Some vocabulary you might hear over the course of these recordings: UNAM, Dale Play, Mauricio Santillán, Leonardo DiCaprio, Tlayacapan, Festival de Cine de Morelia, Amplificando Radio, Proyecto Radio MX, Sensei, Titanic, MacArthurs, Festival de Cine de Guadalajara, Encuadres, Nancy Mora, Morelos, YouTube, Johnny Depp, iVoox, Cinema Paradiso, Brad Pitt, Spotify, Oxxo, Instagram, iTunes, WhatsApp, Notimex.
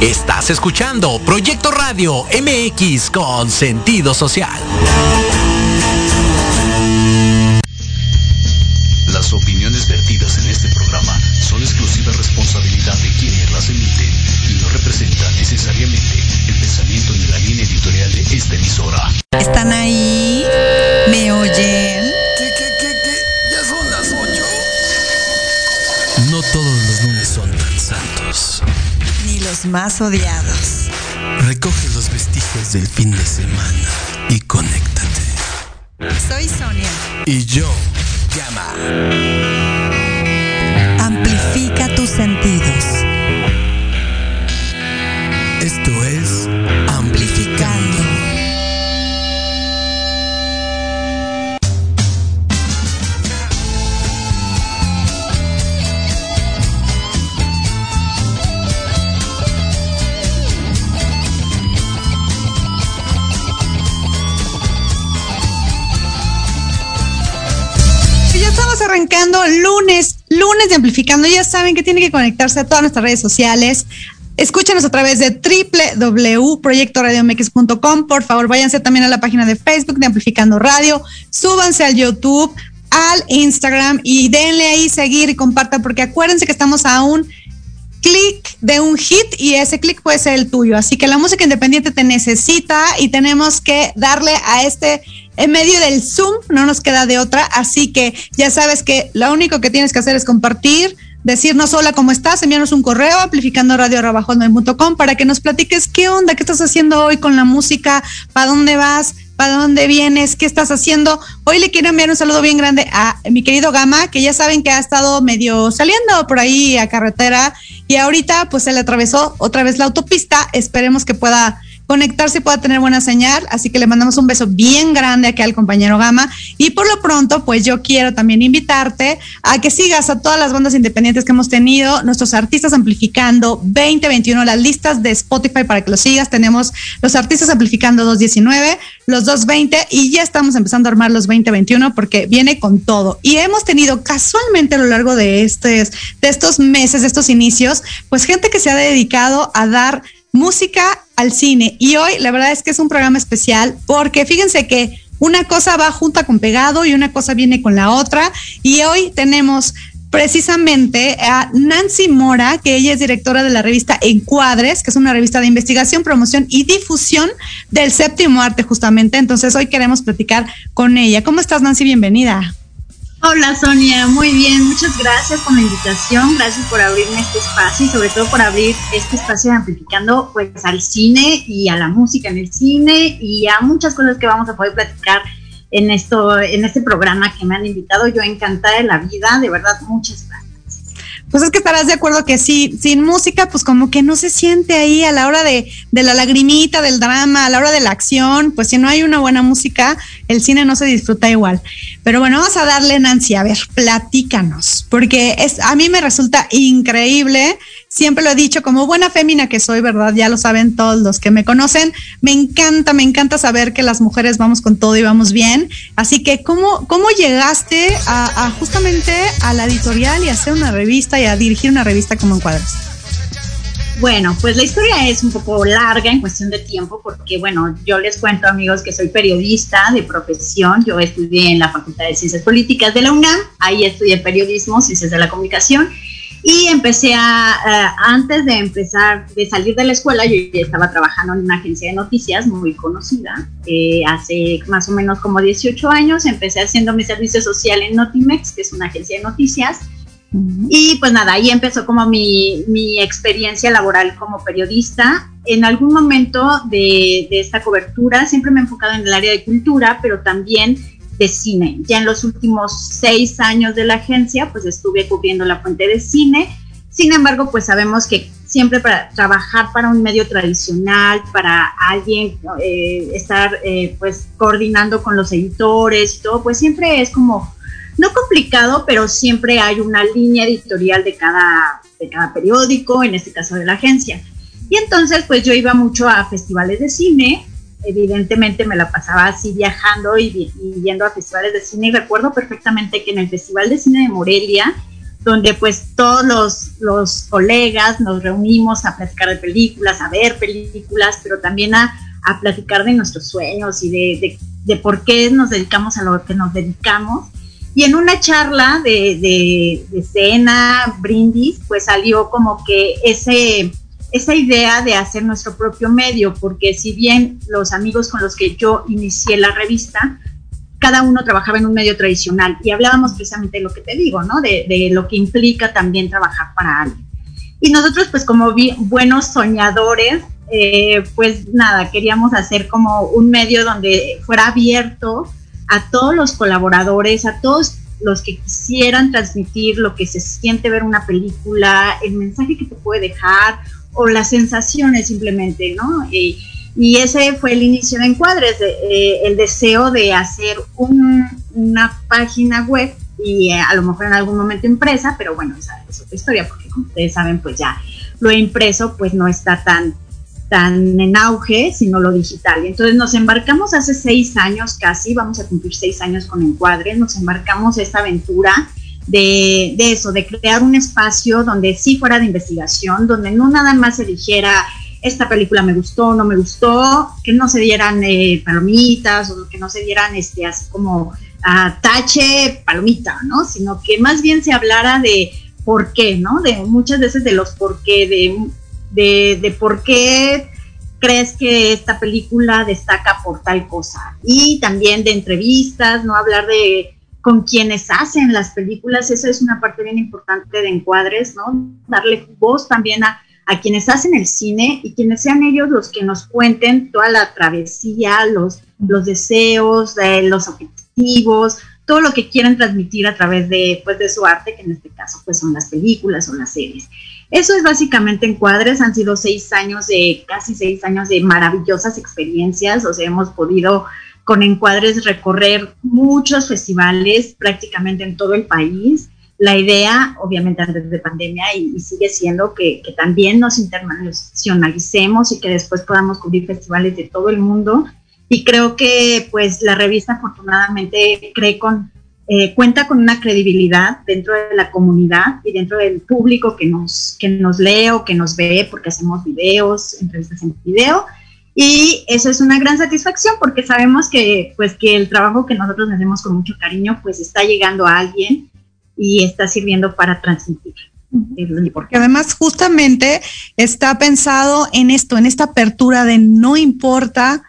Estás escuchando Proyecto Radio MX con sentido social. Las opiniones vertidas en este programa son exclusiva responsabilidad de quienes las emiten y no representan necesariamente el pensamiento ni la línea editorial de esta emisora. ¿Están ahí? ¿Me oyen? ¿Qué? Ya son las 8. No todos los lunes son tan santos. Ni los más odiados. Recoge los vestigios del fin de semana y conéctate. Soy Sonia. Y yo, Llama. Amplifica tus sentidos. Esto es Amplificando. Arrancando lunes de Amplificando. Ya saben que tienen que conectarse a todas nuestras redes sociales. Escúchenos a través de www.proyectoradiomx.com. Por favor, váyanse también a la página de Facebook de Amplificando Radio. Súbanse al YouTube, al Instagram y denle ahí seguir y compartan, porque acuérdense que estamos a un clic de un hit y ese clic puede ser el tuyo. Así que la música independiente te necesita y tenemos que darle a este. En medio del Zoom no nos queda de otra, así que ya sabes que lo único que tienes que hacer es compartir, decirnos hola, ¿cómo estás? Envíanos un correo amplificandoradio@hotmail.com para que nos platiques qué onda, qué estás haciendo hoy con la música, para dónde vas, para dónde vienes, qué estás haciendo. Hoy le quiero enviar un saludo bien grande a mi querido Gama, que ya saben que ha estado medio saliendo por ahí a carretera y ahorita pues se le atravesó otra vez la autopista. Esperemos que pueda conectarse y pueda tener buena señal, así que le mandamos un beso bien grande aquí al compañero Gama. Y por lo pronto, pues yo quiero también invitarte a que sigas a todas las bandas independientes que hemos tenido, nuestros artistas amplificando 2021, las listas de Spotify para que los sigas. Tenemos los artistas amplificando 219, los 220 y ya estamos empezando a armar los 2021 porque viene con todo. Y hemos tenido casualmente a lo largo de estos meses, de estos inicios, pues gente que se ha dedicado a dar música al cine. Y hoy la verdad es que es un programa especial porque fíjense que una cosa va junta con pegado y una cosa viene con la otra. Y hoy tenemos precisamente a Nancy Mora, que ella es directora de la revista Encuadres, que es una revista de investigación, promoción y difusión del séptimo arte justamente. Entonces hoy queremos platicar con ella. ¿Cómo estás, Nancy? Bienvenida. Hola, Sonia, muy bien, muchas gracias por la invitación, gracias por abrirme este espacio y sobre todo por abrir este espacio amplificando pues al cine y a la música en el cine y a muchas cosas que vamos a poder platicar en este programa que me han invitado. Yo encantada de la vida, de verdad, muchas gracias. Pues es que estarás de acuerdo que sí, sin música pues como que no se siente ahí a la hora de la lagrimita, del drama, a la hora de la acción. Pues si no hay una buena música, el cine no se disfruta igual. Pero bueno, vamos a darle, Nancy, a ver, platícanos, porque a mí me resulta increíble, siempre lo he dicho, como buena fémina que soy, ¿verdad? Ya lo saben todos los que me conocen, me encanta saber que las mujeres vamos con todo y vamos bien. Así que, ¿cómo llegaste a justamente a la editorial y a hacer una revista? A dirigir una revista como Encuadres? Bueno, pues la historia es un poco larga en cuestión de tiempo porque, bueno, yo les cuento, amigos, que soy periodista de profesión. Yo estudié en la Facultad de Ciencias Políticas de la UNAM, ahí estudié periodismo, ciencias de la comunicación y empecé antes de empezar, de salir de la escuela, yo ya estaba trabajando en una agencia de noticias muy conocida. Hace más o menos como 18 años empecé haciendo mi servicio social en Notimex, que es una agencia de noticias. Y pues nada, ahí empezó como mi experiencia laboral como periodista. En algún momento de esta cobertura siempre me he enfocado en el área de cultura, pero también de cine. Ya en los últimos 6 años de la agencia, pues estuve cubriendo la fuente de cine. Sin embargo, pues sabemos que siempre para trabajar para un medio tradicional, para alguien estar pues coordinando con los editores y todo, pues siempre es como... no complicado, pero siempre hay una línea editorial de cada periódico, en este caso de la agencia. Y entonces, pues yo iba mucho a festivales de cine, evidentemente me la pasaba así viajando y yendo a festivales de cine, y recuerdo perfectamente que en el Festival de Cine de Morelia donde pues todos los colegas nos reunimos a platicar de películas, a ver películas, pero también a platicar de nuestros sueños y de por qué nos dedicamos a lo que nos dedicamos. Y en una charla de cena, brindis, pues salió como que esa idea de hacer nuestro propio medio, porque si bien los amigos con los que yo inicié la revista, cada uno trabajaba en un medio tradicional y hablábamos precisamente de lo que te digo, ¿no? De lo que implica también trabajar para alguien. Y nosotros, pues como buenos soñadores, pues nada, queríamos hacer como un medio donde fuera abierto a todos los colaboradores, a todos los que quisieran transmitir lo que se siente ver una película, el mensaje que te puede dejar o las sensaciones simplemente, ¿no? Y ese fue el inicio de Encuadres, el deseo de hacer una página web y a lo mejor en algún momento impresa, pero bueno, es otra historia, porque como ustedes saben, pues ya lo impreso pues no está tan en auge, sino lo digital. Entonces nos embarcamos hace 6 años casi, vamos a cumplir 6 años con Encuadres, nos embarcamos esta aventura de eso, de crear un espacio donde sí fuera de investigación, donde no nada más se dijera esta película me gustó, no me gustó, que no se dieran palomitas o que no se dieran así como tache, palomita, ¿no? Sino que más bien se hablara de por qué, ¿no? De muchas veces de los por qué, de por qué crees que esta película destaca por tal cosa. Y también de entrevistas, no hablar de con quienes hacen las películas, eso es una parte bien importante de Encuadres, ¿no? Darle voz también a quienes hacen el cine y quienes sean ellos los que nos cuenten toda la travesía, los deseos, los objetivos, todo lo que quieren transmitir a través de su arte, que en este caso pues son las películas o las series. Eso es básicamente Encuadres, han sido casi 6 años de maravillosas experiencias, o sea, hemos podido con Encuadres recorrer muchos festivales prácticamente en todo el país. La idea, obviamente, antes de pandemia y sigue siendo que también nos internacionalicemos y que después podamos cubrir festivales de todo el mundo. Y creo que, pues, la revista, afortunadamente, cuenta con una credibilidad dentro de la comunidad y dentro del público que nos lee o que nos ve, porque hacemos videos, entrevistas en video. Y eso es una gran satisfacción porque sabemos que el trabajo que nosotros hacemos con mucho cariño, pues, está llegando a alguien y está sirviendo para transmitir. Porque además justamente está pensado en esto, en esta apertura de no importa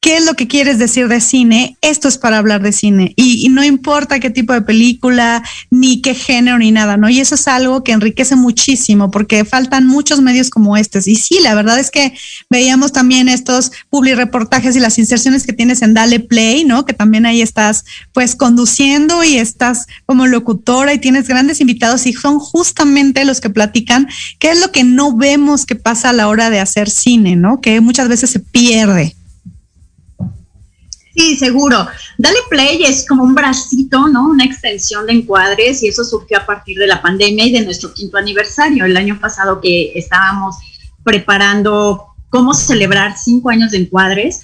qué es lo que quieres decir de cine, esto es para hablar de cine y no importa qué tipo de película, ni qué género, ni nada, ¿no? Y eso es algo que enriquece muchísimo porque faltan muchos medios como estos. Y sí, la verdad es que veíamos también estos publireportajes y las inserciones que tienes en Dale Play, ¿no? Que también ahí estás pues conduciendo y estás como locutora y tienes grandes invitados y son justamente los que platican qué es lo que no vemos que pasa a la hora de hacer cine, ¿no? Que muchas veces se pierde. Sí, seguro. Dale Play es como un bracito, ¿no? Una extensión de Encuadres y eso surgió a partir de la pandemia y de nuestro 5º aniversario. El año pasado que estábamos preparando cómo celebrar 5 años de Encuadres,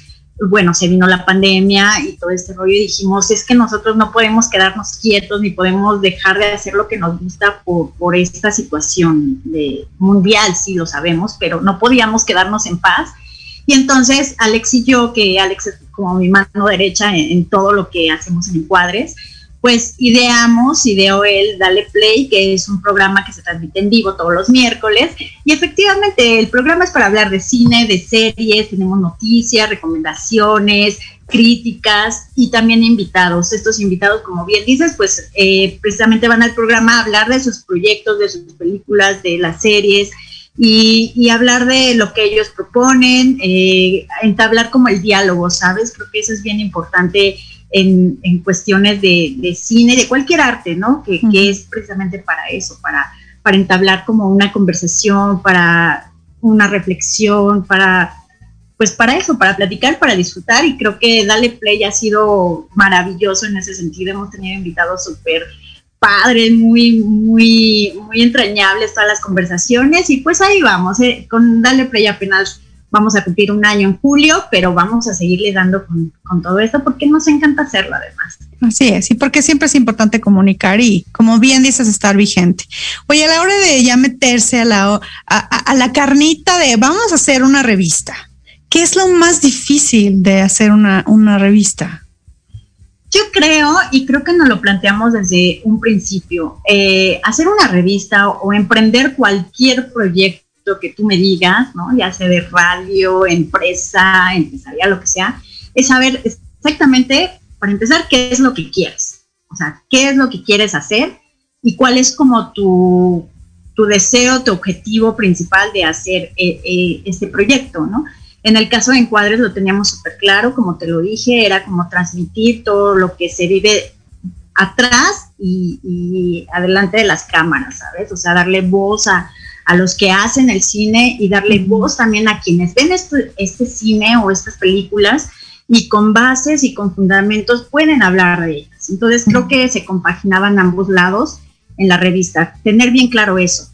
bueno, se vino la pandemia y todo este rollo y dijimos, es que nosotros no podemos quedarnos quietos ni podemos dejar de hacer lo que nos gusta por esta situación mundial, sí lo sabemos, pero no podíamos quedarnos en paz. Y entonces Alex y yo, que Alex es como mi mano derecha en todo lo que hacemos en Encuadres, pues ideó el Dale Play, que es un programa que se transmite en vivo todos los miércoles. Y efectivamente el programa es para hablar de cine, de series, tenemos noticias, recomendaciones, críticas y también invitados. Estos invitados, como bien dices, pues precisamente van al programa a hablar de sus proyectos, de sus películas, de las series, y hablar de lo que ellos proponen, entablar como el diálogo, ¿sabes? Creo que eso es bien importante en cuestiones de cine, de cualquier arte, ¿no? Que es precisamente para eso, para entablar como una conversación, para una reflexión, para eso, para platicar, para disfrutar. Y creo que Dale Play ha sido maravilloso en ese sentido. Hemos tenido invitados súper padres, muy, muy, muy entrañables todas las conversaciones y pues ahí vamos, con Dale Play apenas Vamos a cumplir un año en julio, pero vamos a seguirle dando con todo esto porque nos encanta hacerlo además. Así es, y porque siempre es importante comunicar y, como bien dices, estar vigente. Oye, a la hora de ya meterse a la carnita de vamos a hacer una revista, ¿qué es lo más difícil de hacer una revista? Yo creo que nos lo planteamos desde un principio. Hacer una revista o emprender cualquier proyecto que tú me digas, ¿no? Ya sea de radio, empresa, empresaria, lo que sea, es saber exactamente, para empezar, qué es lo que quieres. O sea, qué es lo que quieres hacer y cuál es como tu deseo, tu objetivo principal de hacer este proyecto, ¿no? En el caso de Encuadres lo teníamos súper claro, como te lo dije, era como transmitir todo lo que se vive atrás y adelante de las cámaras, ¿sabes? O sea, darle voz a los que hacen el cine y darle voz también a quienes ven este cine o estas películas y con bases y con fundamentos pueden hablar de ellas. Entonces creo que se compaginaban ambos lados en la revista, tener bien claro eso.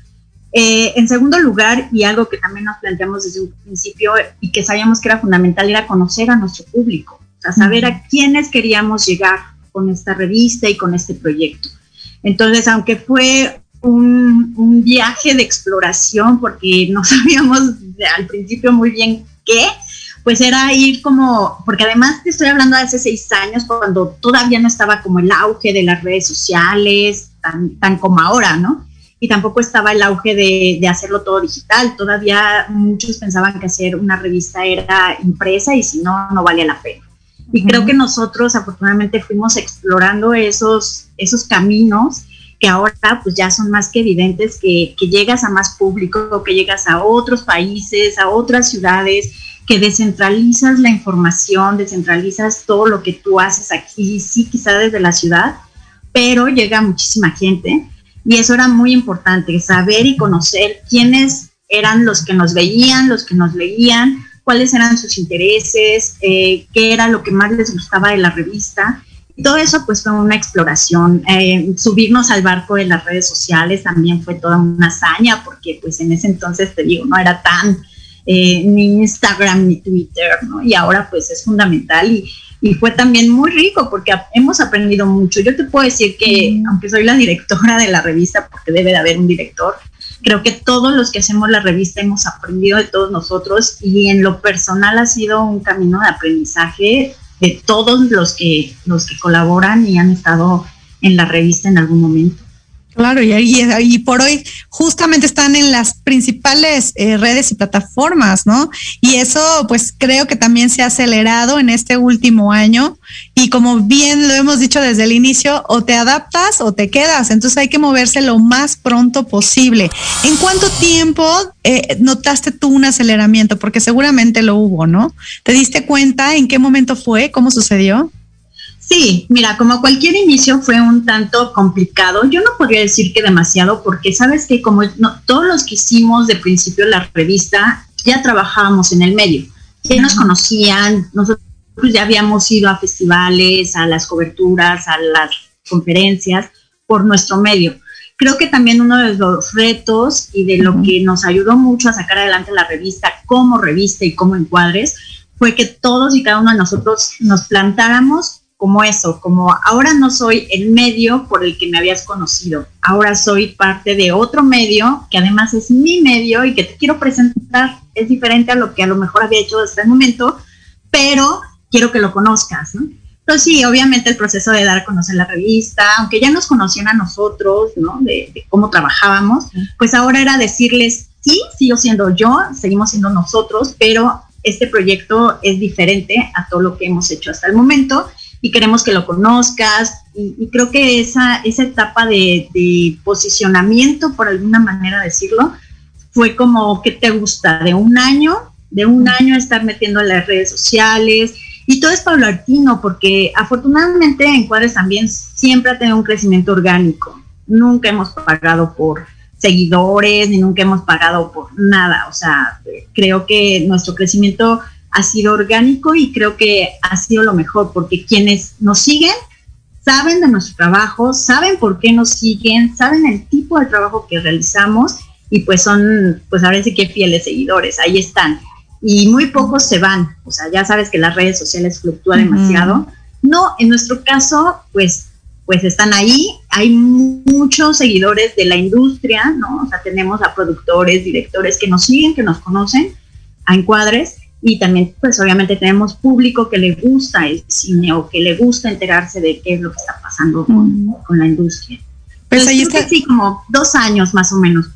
En segundo lugar, y algo que también nos planteamos desde un principio y que sabíamos que era fundamental, era conocer a nuestro público, o sea, saber a quiénes queríamos llegar con esta revista y con este proyecto. Entonces, aunque fue un viaje de exploración, porque no sabíamos al principio muy bien qué, pues era ir como, porque además te estoy hablando de hace 6 años, cuando todavía no estaba como el auge de las redes sociales, tan como ahora, ¿no? Y tampoco estaba el auge de hacerlo todo digital, todavía muchos pensaban que hacer una revista era impresa y si no, no valía la pena. Y creo que nosotros afortunadamente fuimos explorando esos caminos que ahora pues ya son más que evidentes, que llegas a más público, que llegas a otros países, a otras ciudades, que descentralizas la información, descentralizas todo lo que tú haces aquí, sí, quizá desde la ciudad, pero llega muchísima gente y eso era muy importante, saber y conocer quiénes eran los que nos veían, los que nos leían, cuáles eran sus intereses, qué era lo que más les gustaba de la revista. Todo eso pues fue una exploración, subirnos al barco de las redes sociales también fue toda una hazaña, porque pues en ese entonces, te digo, no era tan ni Instagram ni Twitter, ¿no? Y ahora pues es fundamental y fue también muy rico porque hemos aprendido mucho. Yo te puedo decir que aunque soy la directora de la revista, porque debe de haber un director, creo que todos los que hacemos la revista hemos aprendido de todos nosotros y en lo personal ha sido un camino de aprendizaje de todos los que colaboran y han estado en la revista en algún momento. Claro, y por hoy justamente están en las principales redes y plataformas, ¿no? Y eso pues creo que también se ha acelerado en este último año y como bien lo hemos dicho desde el inicio, o te adaptas o te quedas, entonces hay que moverse lo más pronto posible. ¿En cuánto tiempo notaste tú un aceleramiento? Porque seguramente lo hubo, ¿no? ¿Te diste cuenta en qué momento fue, cómo sucedió? Sí, mira, como cualquier inicio fue un tanto complicado. Yo no podría decir que demasiado, porque sabes que como todos los que hicimos de principio la revista, ya trabajábamos en el medio, ya nos conocían, nosotros ya habíamos ido a festivales, a las coberturas, a las conferencias por nuestro medio. Creo que también uno de los retos y de lo que nos ayudó mucho a sacar adelante la revista como revista y como Encuadres fue que todos y cada uno de nosotros nos plantáramos como eso, como ahora no soy el medio por el que me habías conocido, ahora soy parte de otro medio que además es mi medio y que te quiero presentar, es diferente a lo que a lo mejor había hecho hasta el momento, pero quiero que lo conozcas, ¿no? Entonces sí, obviamente el proceso de dar a conocer la revista, aunque ya nos conocían a nosotros, ¿no? De cómo trabajábamos, pues ahora era decirles, sí, sigo siendo yo, seguimos siendo nosotros, pero este proyecto es diferente a todo lo que hemos hecho hasta el momento, y queremos que lo conozcas, y creo que esa etapa de posicionamiento, por alguna manera decirlo, fue como, ¿qué te gusta? De un año estar metiendo en las redes sociales, y todo es paulatino, porque afortunadamente Encuadres también siempre ha tenido un crecimiento orgánico, nunca hemos pagado por seguidores, ni nunca hemos pagado por nada, o sea, creo que nuestro crecimiento ha sido orgánico y creo que ha sido lo mejor, porque quienes nos siguen saben de nuestro trabajo, saben por qué nos siguen, saben el tipo de trabajo que realizamos y pues son, pues ahora sí que fieles seguidores, ahí están. y muy pocos se van. O sea, ya sabes que las redes sociales fluctúan demasiado. No, en nuestro caso, pues están ahí. Hay muchos seguidores de la industria, ¿no? O sea, tenemos a productores, directores que nos siguen, que nos conocen, a Encuadres, y también, pues obviamente tenemos público que le gusta el cine o que le gusta enterarse de qué es lo que está pasando con la industria. Pues ahí está. Sí, como 2 años más o menos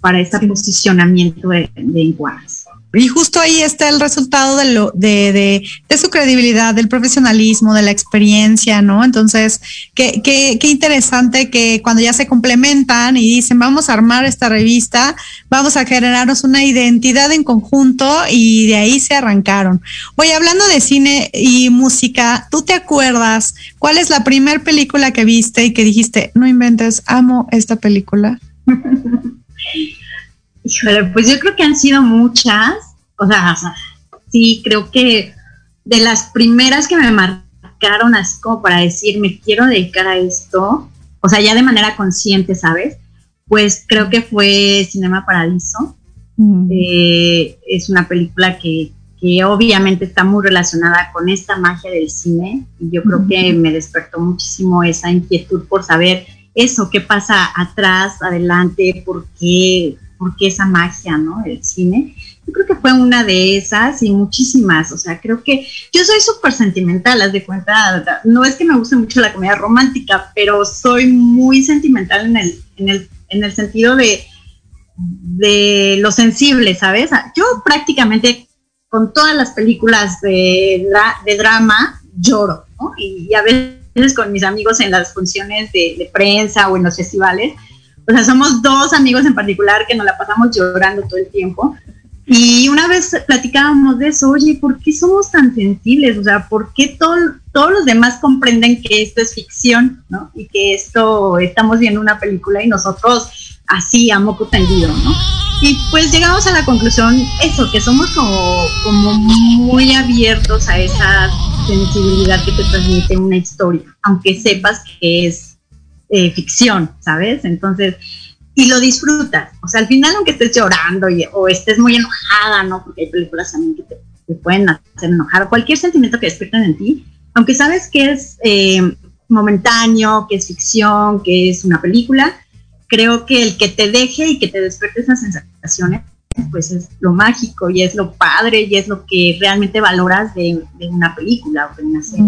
para este posicionamiento de Encuadres. Y justo ahí está el resultado de su credibilidad, del profesionalismo, de la experiencia, ¿no? Entonces, qué interesante que cuando ya se complementan y dicen, vamos a armar esta revista, vamos a generarnos una identidad en conjunto, y de ahí se arrancaron. Oye, hablando de cine y música, ¿tú te acuerdas cuál es la primer película que viste y que dijiste, no inventes, amo esta película? Híjole, pues yo creo que han sido muchas, o sea, sí, creo que de las primeras que me marcaron así como para decir, me quiero dedicar a esto, o sea, ya de manera consciente, ¿sabes? Pues creo que fue Cinema Paradiso, es una película que obviamente está muy relacionada con esta magia del cine, y yo creo que me despertó muchísimo esa inquietud por saber eso, qué pasa atrás, adelante, por qué esa magia, ¿no? El cine. Yo creo que fue una de esas y muchísimas. O sea, creo que yo soy súper sentimental, haz de cuenta. No es que me guste mucho la comedia romántica, pero soy muy sentimental en el sentido de lo sensible, ¿sabes? Yo prácticamente con todas las películas de drama lloro, ¿no? Y a veces con mis amigos en las funciones de prensa o en los festivales. O sea, somos 2 amigos en particular que nos la pasamos llorando todo el tiempo. Y una vez platicábamos de eso, oye, ¿por qué somos tan sensibles? O sea, ¿por qué todos los demás comprenden que esto es ficción, ¿no? Y que esto, estamos viendo una película y nosotros así, a moco tendido, ¿no? Y pues llegamos a la conclusión, eso, que somos como muy abiertos a esa sensibilidad que te transmite una historia, aunque sepas que es ficción, ¿sabes? Entonces, y lo disfrutas. O sea, al final, aunque estés llorando o estés muy enojada, ¿no? Porque hay películas también que te pueden hacer enojar, cualquier sentimiento que despierten en ti, aunque sabes que es momentáneo, que es ficción, que es una película, creo que el que te deje y que te despierte esas sensaciones, pues es lo mágico y es lo padre y es lo que realmente valoras de una película o de una serie.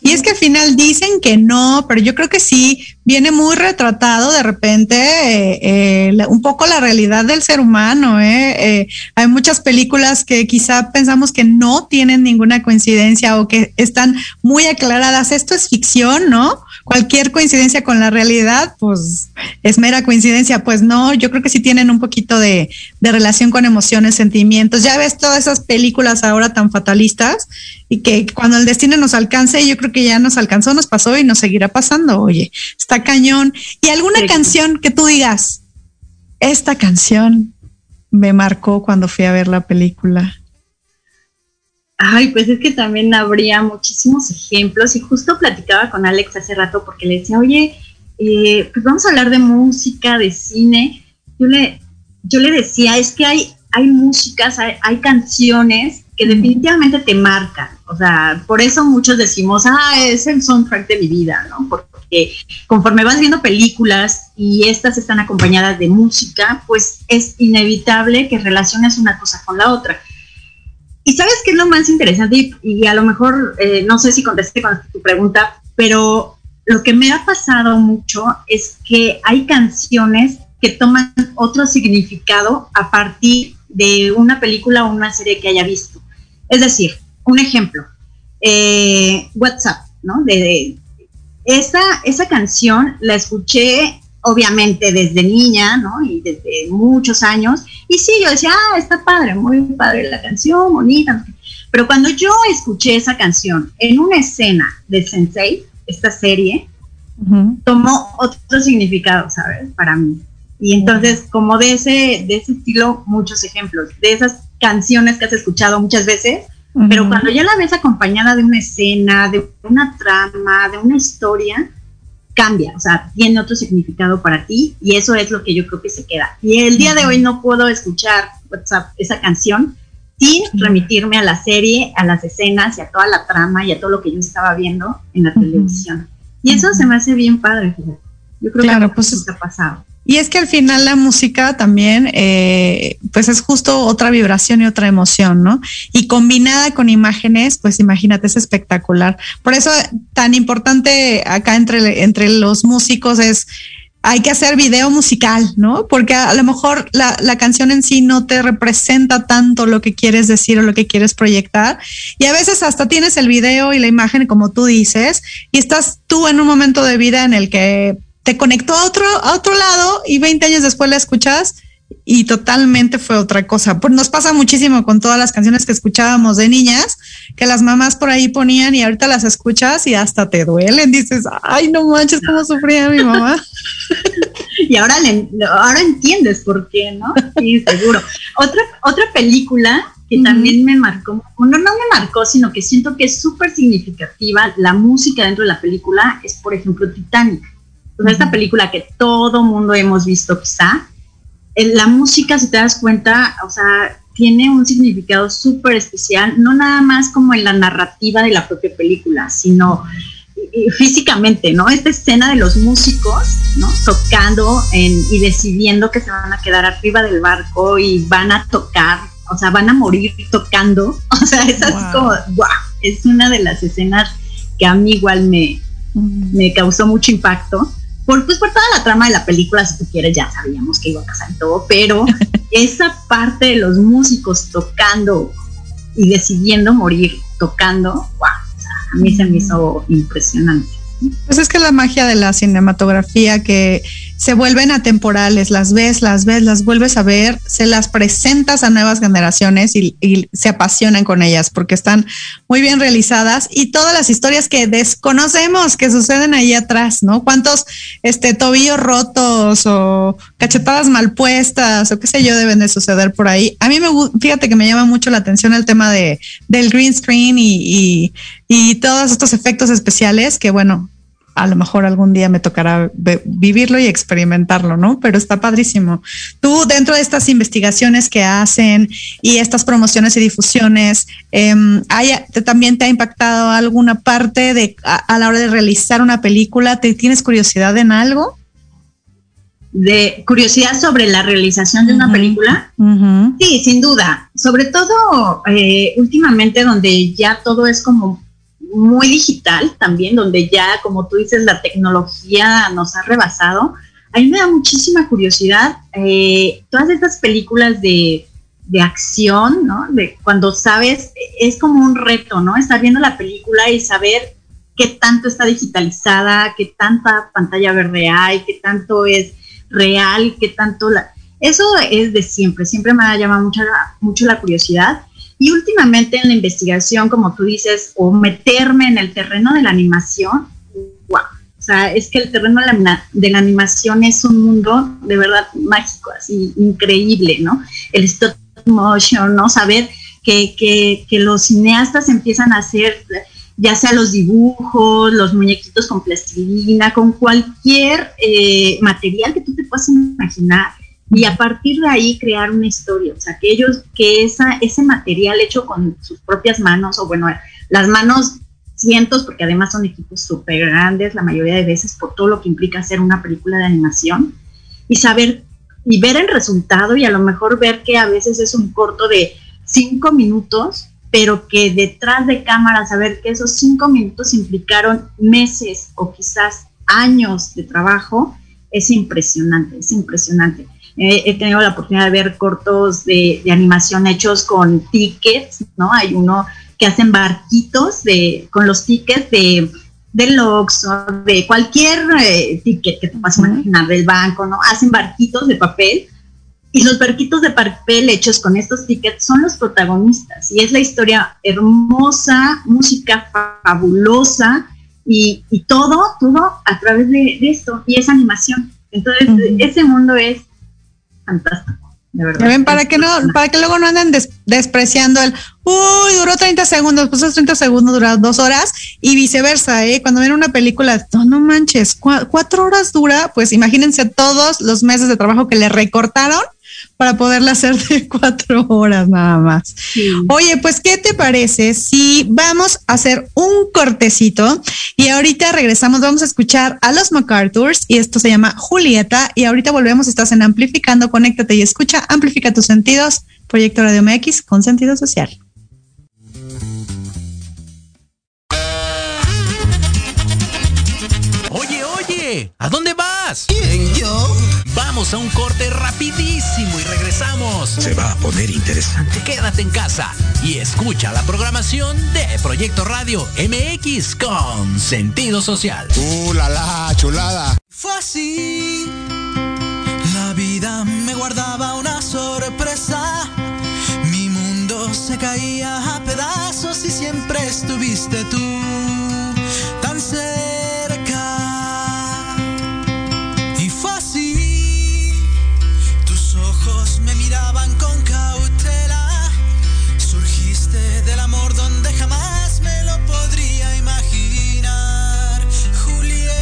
Y es que al final dicen que no, pero yo creo que sí, viene muy retratado de repente un poco la realidad del ser humano. Hay muchas películas que quizá pensamos que no tienen ninguna coincidencia o que están muy aclaradas. Esto es ficción, ¿no? Cualquier coincidencia con la realidad, pues es mera coincidencia. Pues no, yo creo que sí tienen un poquito de relación con emociones, sentimientos. Ya ves todas esas películas ahora tan fatalistas y que cuando el destino nos alcance, yo creo que ya nos alcanzó, nos pasó y nos seguirá pasando. Oye, está cañón. ¿Y alguna canción que tú digas, esta canción me marcó cuando fui a ver la película? Ay, pues es que también habría muchísimos ejemplos, y justo platicaba con Alex hace rato porque le decía, oye, pues vamos a hablar de música, de cine. Yo le decía, es que hay músicas, hay canciones que definitivamente te marcan. O sea, por eso muchos decimos, es el soundtrack de mi vida, ¿no? Porque conforme vas viendo películas y estas están acompañadas de música, pues es inevitable que relaciones una cosa con la otra. Y ¿sabes qué es lo más interesante? Y a lo mejor, no sé si contesté con tu pregunta, pero lo que me ha pasado mucho es que hay canciones que toman otro significado a partir de una película o una serie que haya visto. Es decir, un ejemplo, WhatsApp, ¿no? Esa canción la escuché obviamente desde niña, ¿no? Y desde muchos años. Y sí, yo decía, está padre, muy padre la canción, bonita. Pero cuando yo escuché esa canción en una escena de Sensei, esta serie, tomó otro significado, ¿sabes? Para mí. Y entonces, como de ese estilo, muchos ejemplos, de esas canciones que has escuchado muchas veces, pero cuando ya la ves acompañada de una escena, de una trama, de una historia, cambia, o sea, tiene otro significado para ti, y eso es lo que yo creo que se queda. Y el día de hoy no puedo escuchar WhatsApp esa canción sin remitirme a la serie, a las escenas y a toda la trama y a todo lo que yo estaba viendo en la televisión. Y eso se me hace bien padre, fíjate. Yo creo que pues eso está pasado. Y es que al final la música también, pues es justo otra vibración y otra emoción, ¿no? Y combinada con imágenes, pues imagínate, es espectacular. Por eso tan importante acá entre los músicos es, hay que hacer video musical, ¿no? Porque a lo mejor la canción en sí no te representa tanto lo que quieres decir o lo que quieres proyectar. Y a veces hasta tienes el video y la imagen, como tú dices, y estás tú en un momento de vida en el que te conectó a otro lado y 20 años después la escuchas y totalmente fue otra cosa. Pues nos pasa muchísimo con todas las canciones que escuchábamos de niñas, que las mamás por ahí ponían y ahorita las escuchas y hasta te duelen. Dices, ay, no manches, cómo sufría mi mamá. Y ahora entiendes por qué, ¿no? Sí, seguro. Otra película que también me marcó, no me marcó, sino que siento que es súper significativa la música dentro de la película, es por ejemplo Titanic. Pues esta película que todo mundo hemos visto quizá, la música, si te das cuenta, o sea, tiene un significado súper especial, no nada más como en la narrativa de la propia película, sino físicamente, ¿no? Esta escena de los músicos, ¿no? Tocando y decidiendo que se van a quedar arriba del barco y van a tocar, o sea, van a morir tocando, o sea, esa wow. Es como, wow, es una de las escenas que a mí igual me causó mucho impacto. Por toda la trama de la película, si tú quieres, ya sabíamos que iba a pasar todo, pero esa parte de los músicos tocando y decidiendo morir tocando, wow, o sea, a mí se me hizo impresionante. Pues es que la magia de la cinematografía, que se vuelven atemporales, las ves, las vuelves a ver, se las presentas a nuevas generaciones y se apasionan con ellas porque están muy bien realizadas, y todas las historias que desconocemos que suceden ahí atrás, ¿no? Cuántos tobillos rotos o cachetadas mal puestas o qué sé yo deben de suceder por ahí. A mí fíjate que me llama mucho la atención el tema del green screen y todos estos efectos especiales que, bueno, a lo mejor algún día me tocará vivirlo y experimentarlo, ¿no? Pero está padrísimo. Tú, dentro de estas investigaciones que hacen y estas promociones y difusiones, ¿también te ha impactado alguna parte a la hora de realizar una película? ¿Tienes curiosidad en algo? ¿De curiosidad sobre la realización de una película? Uh-huh. Sí, sin duda. Sobre todo últimamente, donde ya todo es como muy digital también, donde ya, como tú dices, la tecnología nos ha rebasado. A mí me da muchísima curiosidad todas estas películas de acción, ¿no? De cuando sabes, es como un reto, ¿no? Estar viendo la película y saber qué tanto está digitalizada, qué tanta pantalla verde hay, qué tanto es real, qué tanto... Eso es de siempre me ha llamado mucho la curiosidad. Y últimamente en la investigación, como tú dices, o meterme en el terreno de la animación, wow, o sea, es que el terreno de la animación es un mundo de verdad mágico, así, increíble, ¿no? El stop motion, ¿no? Saber que los cineastas empiezan a hacer, ya sea los dibujos, los muñequitos con plastilina, con cualquier material que tú te puedas imaginar, y a partir de ahí crear una historia, o sea, que ese material hecho con sus propias manos, o bueno, las manos cientos, porque además son equipos súper grandes la mayoría de veces, por todo lo que implica hacer una película de animación, y saber, y ver el resultado, y a lo mejor ver que a veces es un corto de 5 minutos, pero que detrás de cámara, saber que esos 5 minutos implicaron meses o quizás años de trabajo, es impresionante, es impresionante. He tenido la oportunidad de ver cortos de animación hechos con tickets, ¿no? Hay uno que hacen barquitos con los tickets del Oxxo, de cualquier ticket que te puedas imaginar, del banco, ¿no? Hacen barquitos de papel, y los barquitos de papel hechos con estos tickets son los protagonistas, y es la historia hermosa, música fabulosa, y todo a través de esto, y es animación. Entonces, ese mundo es fantástico, de verdad. Ven, para que luego no anden despreciando duró 30 segundos, pues esos 30 segundos duran 2 horas, y viceversa, cuando ven una película, no manches, 4 horas dura, pues imagínense todos los meses de trabajo que le recortaron para poderla hacer de 4 horas nada más. Sí. Oye, pues, ¿qué te parece si vamos a hacer un cortecito y ahorita regresamos? Vamos a escuchar a los MacArthurs y esto se llama Julieta, y ahorita volvemos. Estás en Amplificando, conéctate y escucha, amplifica tus sentidos. Proyecto Radio MX con sentido social. Oye, ¿a dónde vas? ¿Quién, yo? Vamos a un corte rapidísimo y regresamos. Se va a poner interesante. Quédate en casa y escucha la programación de Proyecto Radio MX con sentido social. La la chulada. Fue así. La vida me guardaba una sorpresa. Mi mundo se caía a pedazos y siempre estuviste tú tan cerca. Y fue así. Tus ojos me miraban con cautela. Surgiste del amor donde jamás me lo podría imaginar, Julieta.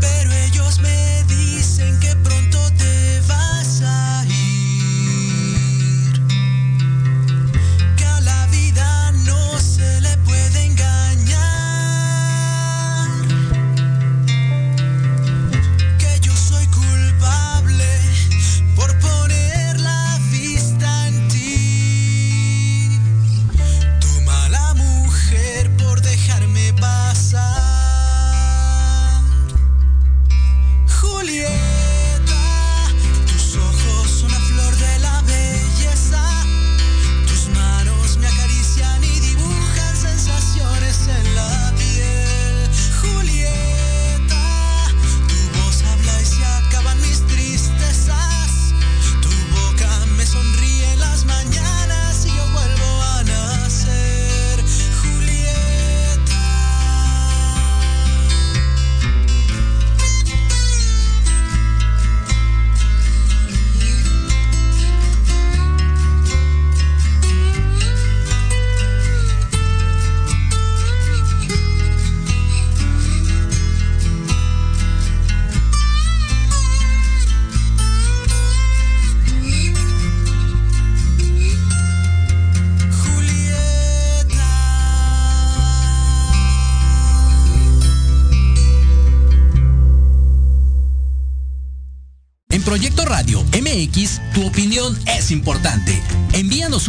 Pero ellos me dicen que pronto te vas a ir, que a la vida no se le puede engañar, que yo soy culpable por poner la vista en ti, tu mala mujer por dejarme pasar, Julieta. Tus ojos son la flor de la belleza, tus manos me acarician y dibujan sensaciones en la piel, Julieta. Tu voz habla y se acaban mis tristezas, tu boca me sonríe en las mañanas y yo vuelvo a nacer, Julieta. Proyecto Radio MX, tu opinión es importante. Envíanos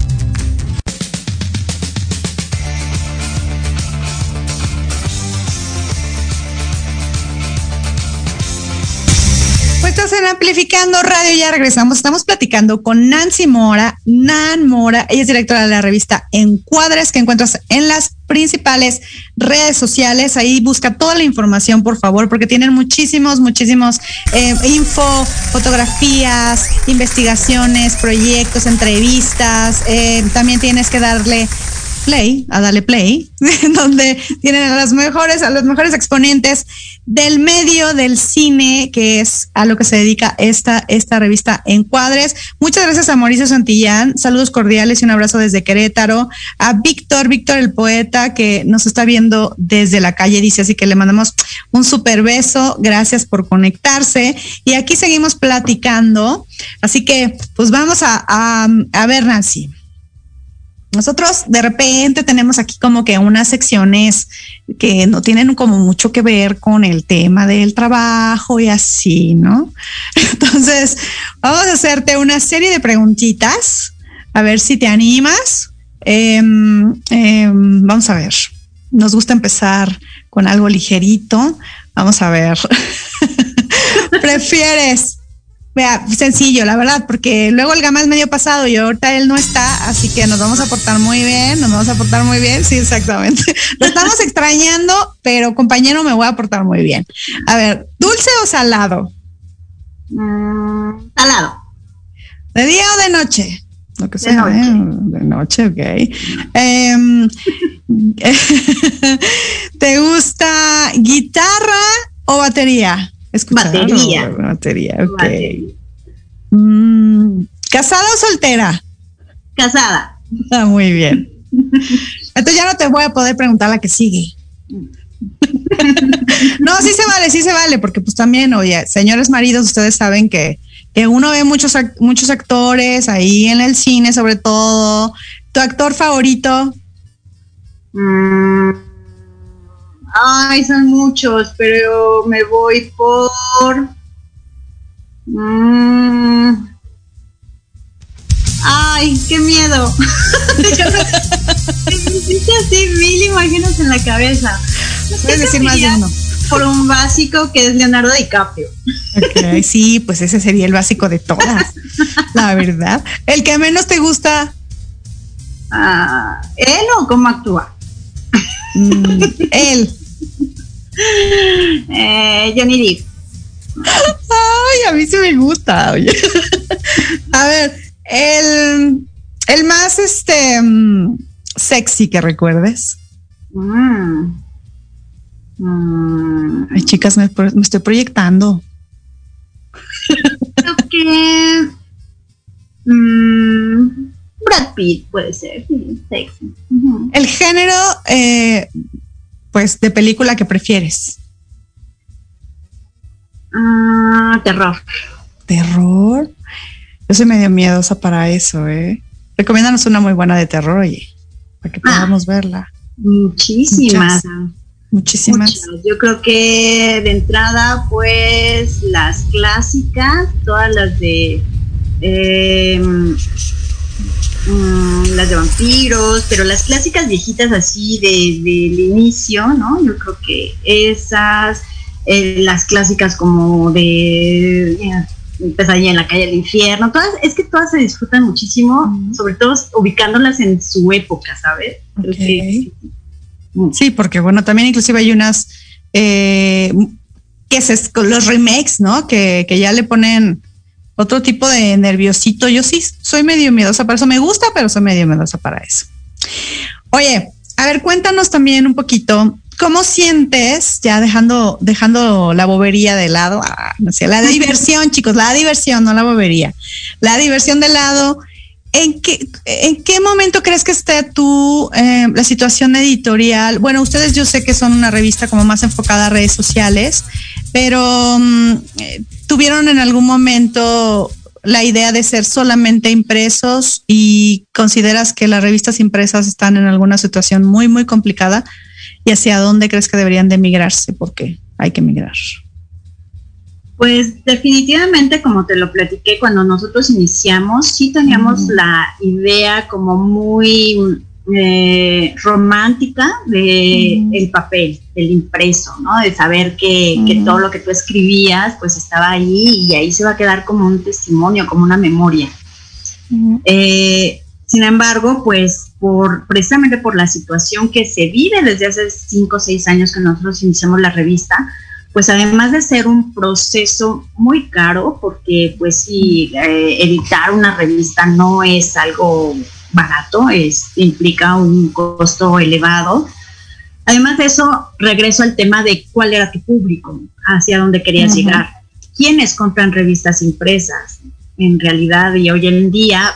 Estás en Amplificando Radio, ya regresamos. Estamos platicando con Nancy Mora, Nan Mora. Ella es directora de la revista Encuadres, que encuentras en las principales redes sociales. Ahí busca toda la información, por favor, porque tienen muchísimos info, fotografías, investigaciones, proyectos, entrevistas. También tienes que darle play, a Dale Play, donde tienen a los mejores exponentes del medio del cine, que es a lo que se dedica esta revista Encuadres. Muchas gracias a Mauricio Santillán, saludos cordiales y un abrazo desde Querétaro. A Víctor el poeta, que nos está viendo desde la calle, dice, así que le mandamos un súper beso, gracias por conectarse. Y aquí seguimos platicando, así que pues vamos a ver, Nancy. Nosotros de repente tenemos aquí como que unas secciones que no tienen como mucho que ver con el tema del trabajo y así, ¿no? Entonces, vamos a hacerte una serie de preguntitas, a ver si te animas. Vamos a ver, nos gusta empezar con algo ligerito. Vamos a ver, ¿prefieres? Vea, sencillo, la verdad, porque luego el gama es medio pasado y ahorita él no está, así que nos vamos a portar muy bien, sí, exactamente. Lo estamos extrañando, pero compañero, me voy a portar muy bien. A ver, ¿dulce o salado? Salado. ¿De día o de noche? Lo que sea, de noche, ok. ¿Te gusta guitarra o batería? batería. Escucharon. Batería, ok. Batería. ¿Casada o soltera? Casada. Ah, muy bien. Entonces ya no te voy a poder preguntar la que sigue. No, sí se vale, porque pues también, oye, señores maridos, ustedes saben que uno ve muchos actores ahí en el cine, sobre todo. ¿Tu actor favorito? Ay, son muchos, pero me voy por... Ay, qué miedo. Hiciste así mil imágenes en la cabeza. Puedes decir más de uno. Por un básico que es Leonardo DiCaprio. Okay, sí, pues ese sería el básico de todas, la verdad. ¿El que menos te gusta? ¿Él o cómo actúa? Él. Johnny Depp. Ay, a mí sí me gusta, oye. A ver, el más sexy que recuerdes. Ay, chicas, me estoy proyectando. Creo que Brad Pitt puede ser sexy. Uh-huh. El género pues de película que prefieres. Terror. Yo soy medio miedosa para eso, Recomiéndanos una muy buena de terror, oye, para que podamos verla. Muchísimas. Yo creo que de entrada, pues, las clásicas, todas las de las de vampiros, pero las clásicas viejitas así del inicio, ¿no? Yo creo que esas, las clásicas como de Pesadilla en la calle del infierno, todas, es que todas se disfrutan muchísimo, sobre todo ubicándolas en su época, ¿sabes? Creo que sí, porque bueno, también inclusive hay unas que es los remakes, ¿no? Que ya le ponen otro tipo de nerviosito. Yo sí soy medio miedosa para eso, me gusta, pero soy medio miedosa para eso. Oye, a ver, cuéntanos también un poquito, ¿cómo sientes, ya dejando la bobería de lado, no sé, la diversión, chicos, la diversión, no la bobería, la diversión de lado, ¿en qué momento crees que esté tú la situación editorial? Bueno, ustedes yo sé que son una revista como más enfocada a redes sociales, pero ¿tuvieron en algún momento la idea de ser solamente impresos y consideras que las revistas impresas están en alguna situación muy, muy complicada? ¿Y hacia dónde crees que deberían de migrarse? Porque hay que migrar. Pues definitivamente, como te lo platiqué, cuando nosotros iniciamos, sí teníamos la idea como muy romántica de el papel, del impreso, ¿no? De saber que todo lo que tú escribías, pues estaba ahí y ahí se va a quedar como un testimonio, como una memoria. Sin embargo, pues precisamente por la situación que se vive desde hace 5 o 6 años que nosotros iniciamos la revista, pues además de ser un proceso muy caro, porque pues sí, editar una revista no es algo barato, implica un costo elevado. Además de eso, regreso al tema de cuál era tu público, hacia dónde querías llegar. ¿Quiénes compran revistas impresas? En realidad, y hoy en día,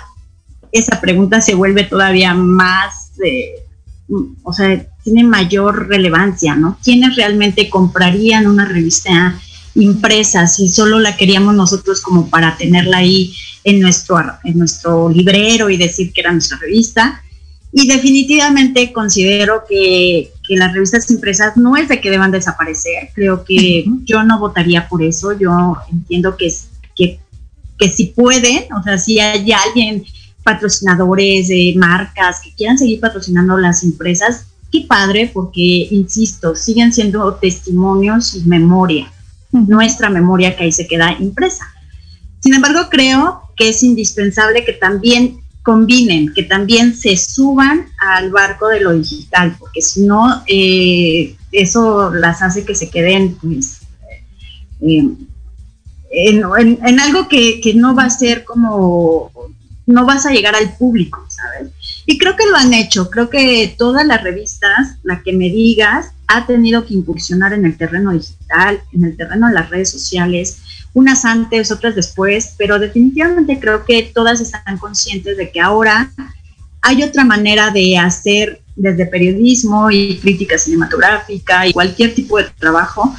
esa pregunta se vuelve todavía más... o sea, tiene mayor relevancia, ¿no? ¿Quiénes realmente comprarían una revista impresa si solo la queríamos nosotros como para tenerla ahí en nuestro librero y decir que era nuestra revista? Y definitivamente considero que las revistas impresas no es de que deban desaparecer. Creo que yo no votaría por eso. Yo entiendo que si pueden, o sea, si hay alguien... patrocinadores, marcas que quieran seguir patrocinando las empresas, qué padre, porque insisto, siguen siendo testimonios y memoria, nuestra memoria que ahí se queda impresa. Sin embargo, creo que es indispensable que también combinen, que también se suban al barco de lo digital, porque si no, eso las hace que se queden pues en algo que no va a ser como... no vas a llegar al público, ¿sabes? Y creo que lo han hecho, creo que todas las revistas, la que me digas, ha tenido que incursionar en el terreno digital, en el terreno de las redes sociales, unas antes, otras después, pero definitivamente creo que todas están conscientes de que ahora hay otra manera de hacer desde periodismo y crítica cinematográfica y cualquier tipo de trabajo,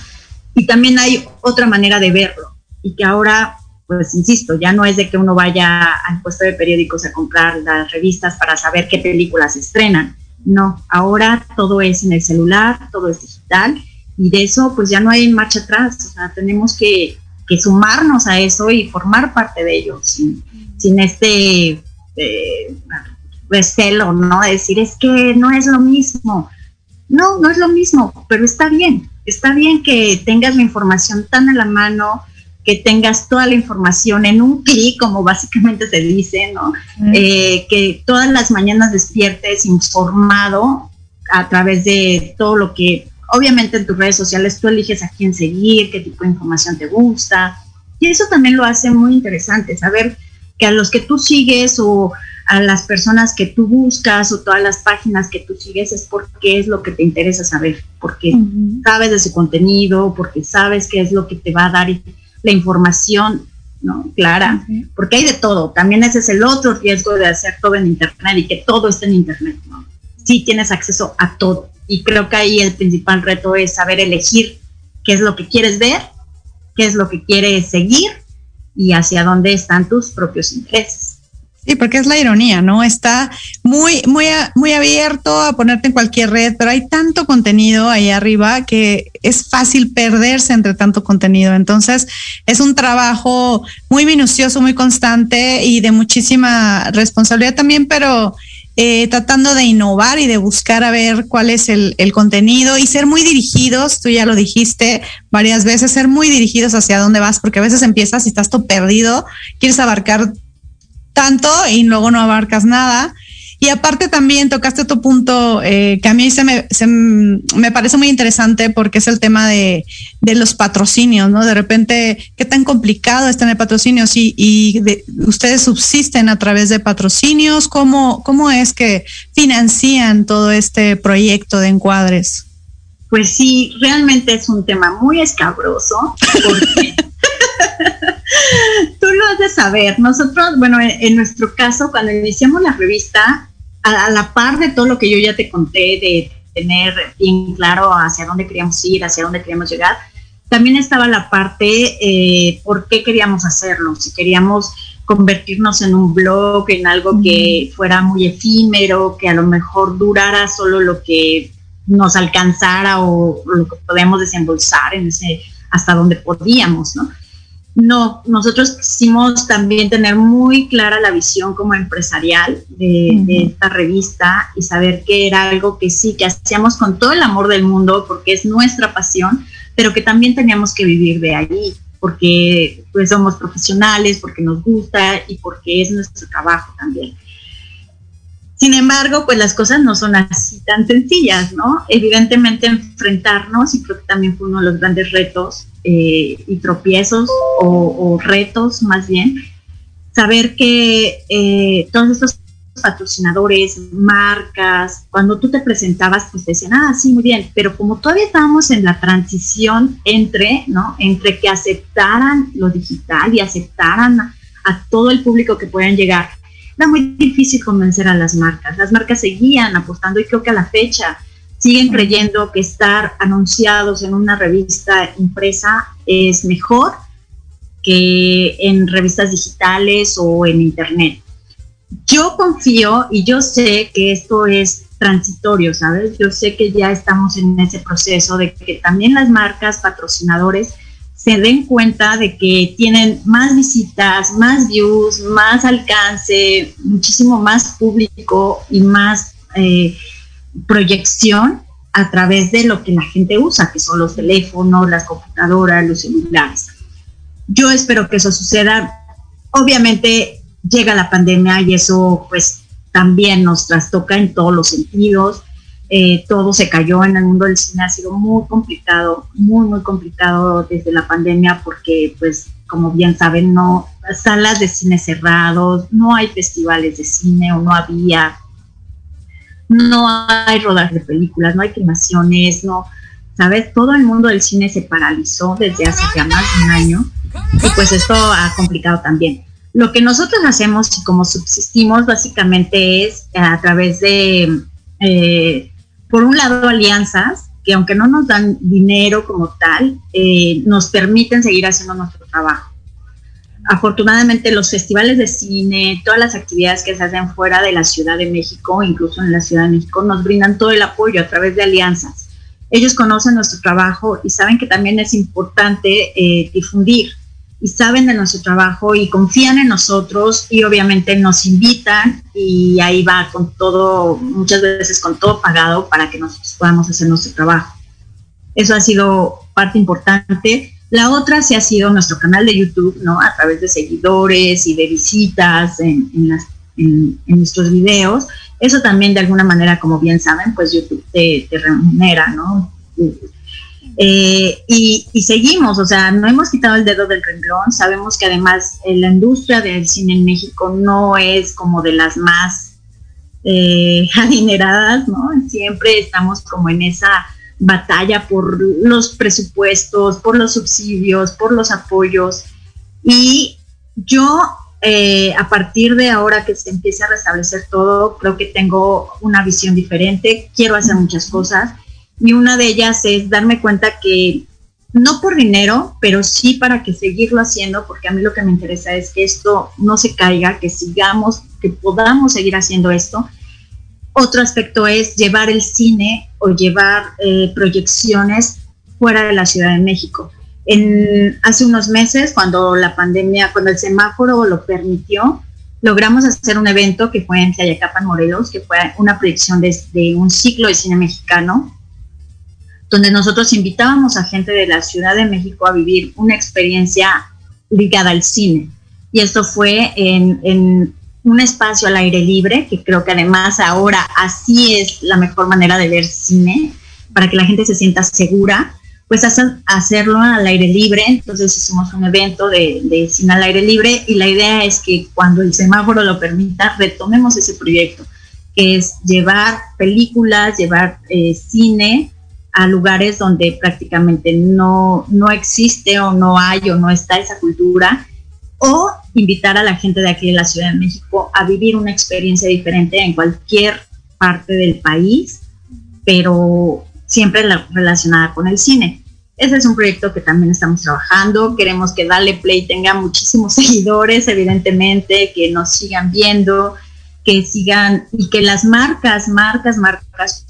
y también hay otra manera de verlo, y que ahora, pues insisto, ya no es de que uno vaya al puesto de periódicos a comprar las revistas para saber qué películas estrenan. No, ahora todo es en el celular, todo es digital, y de eso pues ya no hay marcha atrás. O sea, tenemos que sumarnos a eso y formar parte de ello sin este recelo, ¿no? Decir, es que no es lo mismo. No, no es lo mismo, pero está bien que tengas la información tan a la mano, que tengas toda la información en un clic, como básicamente se dice, ¿no? Que todas las mañanas despiertes informado a través de todo lo que, obviamente en tus redes sociales tú eliges a quién seguir, qué tipo de información te gusta, y eso también lo hace muy interesante, saber que a los que tú sigues o a las personas que tú buscas o todas las páginas que tú sigues es porque es lo que te interesa saber, porque sabes de su contenido, porque sabes qué es lo que te va a dar la información, ¿no? Clara, porque hay de todo. También ese es el otro riesgo de hacer todo en internet y que todo esté en internet, ¿no? Sí tienes acceso a todo, y creo que ahí el principal reto es saber elegir qué es lo que quieres ver, qué es lo que quieres seguir y hacia dónde están tus propios intereses. Sí, porque es la ironía, ¿no? Está muy abierto a ponerte en cualquier red, pero hay tanto contenido ahí arriba que es fácil perderse entre tanto contenido. Entonces, es un trabajo muy minucioso, muy constante y de muchísima responsabilidad también, pero tratando de innovar y de buscar a ver cuál es el contenido y ser muy dirigidos. Tú ya lo dijiste varias veces, ser muy dirigidos hacia dónde vas, porque a veces empiezas y estás todo perdido, quieres abarcar tanto y luego no abarcas nada. Y aparte también tocaste otro punto que a mí me parece muy interesante, porque es el tema de los patrocinios, ¿no? De repente, ¿qué tan complicado es tener patrocinios? Y ustedes subsisten a través de patrocinios. ¿Cómo es que financian todo este proyecto de Encuadres? Pues sí, realmente es un tema muy escabroso, porque tú lo has de saber. Nosotros, bueno, en nuestro caso, cuando iniciamos la revista, a la par de todo lo que yo ya te conté, de tener bien claro hacia dónde queríamos ir, hacia dónde queríamos llegar, también estaba la parte por qué queríamos hacerlo, si queríamos convertirnos en un blog, en algo que fuera muy efímero, que a lo mejor durara solo lo que nos alcanzara o lo que podíamos desembolsar en ese, hasta donde podíamos, ¿no? No, nosotros quisimos también tener muy clara la visión como empresarial de esta revista y saber que era algo que sí, que hacíamos con todo el amor del mundo porque es nuestra pasión, pero que también teníamos que vivir de ahí porque pues somos profesionales, porque nos gusta y porque es nuestro trabajo también. Sin embargo, pues las cosas no son así tan sencillas, ¿no? Evidentemente enfrentarnos, y creo que también fue uno de los grandes retos y tropiezos o retos más bien, saber que todos estos patrocinadores, marcas, cuando tú te presentabas, pues te decían, ah, sí, muy bien, pero como todavía estábamos en la transición entre, ¿no? Entre que aceptaran lo digital y aceptaran a todo el público que puedan llegar, era muy difícil convencer a las marcas. Las marcas seguían apostando y creo que a la fecha siguen creyendo que estar anunciados en una revista impresa es mejor que en revistas digitales o en internet. Yo confío y yo sé que esto es transitorio, ¿sabes? Yo sé que ya estamos en ese proceso de que también las marcas, patrocinadores, se den cuenta de que tienen más visitas, más views, más alcance, muchísimo más público y más proyección a través de lo que la gente usa, que son los teléfonos, las computadoras, los celulares. Yo espero que eso suceda. Obviamente llega la pandemia y eso pues también nos trastoca en todos los sentidos. Todo se cayó en el mundo del cine, ha sido muy complicado desde la pandemia porque pues como bien saben, no, salas de cine cerrados, no hay festivales de cine o no había, no hay rodaje de películas, no hay filmaciones, no, ¿sabes? Todo el mundo del cine se paralizó desde hace ya más de un año y pues esto ha complicado también. Lo que nosotros hacemos y como subsistimos básicamente es a través de, por un lado, alianzas, que aunque no nos dan dinero como tal, nos permiten seguir haciendo nuestro trabajo. Afortunadamente los festivales de cine, todas las actividades que se hacen fuera de la Ciudad de México, incluso en la Ciudad de México, nos brindan todo el apoyo a través de alianzas. Ellos conocen nuestro trabajo y saben que también es importante difundir, y saben de nuestro trabajo y confían en nosotros y obviamente nos invitan, y ahí va con todo, muchas veces con todo pagado, para que nosotros podamos hacer nuestro trabajo. Eso ha sido parte importante. La otra sí ha sido nuestro canal de YouTube, ¿no? A través de seguidores y de visitas en nuestros videos. Eso también de alguna manera, como bien saben, pues YouTube te remunera, ¿no? Y seguimos, o sea, no hemos quitado el dedo del renglón. Sabemos que además la industria del cine en México no es como de las más adineradas, ¿no? Siempre estamos como en esa batalla por los presupuestos, por los subsidios, por los apoyos. Y yo, a partir de ahora que se empiece a restablecer todo, creo que tengo una visión diferente, quiero hacer muchas cosas, y una de ellas es darme cuenta que no por dinero, pero sí para que seguirlo haciendo, porque a mí lo que me interesa es que esto no se caiga, que sigamos, que podamos seguir haciendo esto. Otro aspecto es llevar el cine o llevar proyecciones fuera de la Ciudad de México. Hace unos meses, cuando la pandemia, cuando el semáforo lo permitió, logramos hacer un evento que fue en Tlayacapan, Morelos, que fue una proyección de un ciclo de cine mexicano, donde nosotros invitábamos a gente de la Ciudad de México a vivir una experiencia ligada al cine. Y esto fue en un espacio al aire libre, que creo que además ahora así es la mejor manera de ver cine, para que la gente se sienta segura, pues hacerlo al aire libre. Entonces hicimos un evento de cine al aire libre, y la idea es que cuando el semáforo lo permita, retomemos ese proyecto, que es llevar películas, llevar cine a lugares donde prácticamente no existe o no hay o no está esa cultura, o invitar a la gente de aquí de la Ciudad de México a vivir una experiencia diferente en cualquier parte del país, pero siempre relacionada con el cine. Ese es un proyecto que también estamos trabajando. Queremos que Dale Play tenga muchísimos seguidores, evidentemente, que nos sigan viendo, que sigan, y que las marcas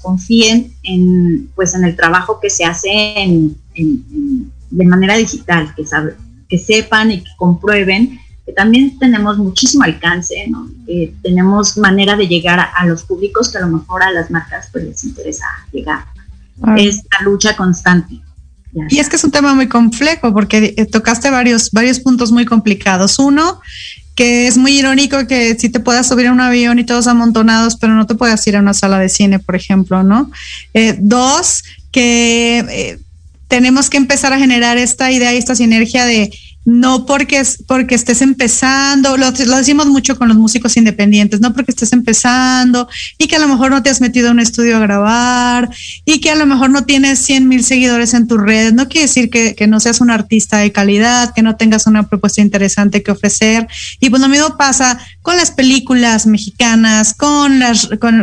confíen en el trabajo que se hace de manera digital, que sepan y que comprueben que también tenemos muchísimo alcance, ¿no? Que tenemos manera de llegar a los públicos que a lo mejor a las marcas pues les interesa llegar. Ay. Es una lucha constante. Y es que es un tema muy complejo, porque tocaste varios puntos muy complicados. Uno, que es muy irónico que sí te puedas subir a un avión y todos amontonados, pero no te puedas ir a una sala de cine, por ejemplo, ¿no? Dos, que tenemos que empezar a generar esta idea y esta sinergia de no porque estés empezando, lo decimos mucho con los músicos independientes, no porque estés empezando y que a lo mejor no te has metido a un estudio a grabar y que a lo mejor no tienes 100,000 seguidores en tus redes, no quiere decir que no seas un artista de calidad, que no tengas una propuesta interesante que ofrecer. Y pues lo mismo pasa con las películas mexicanas, con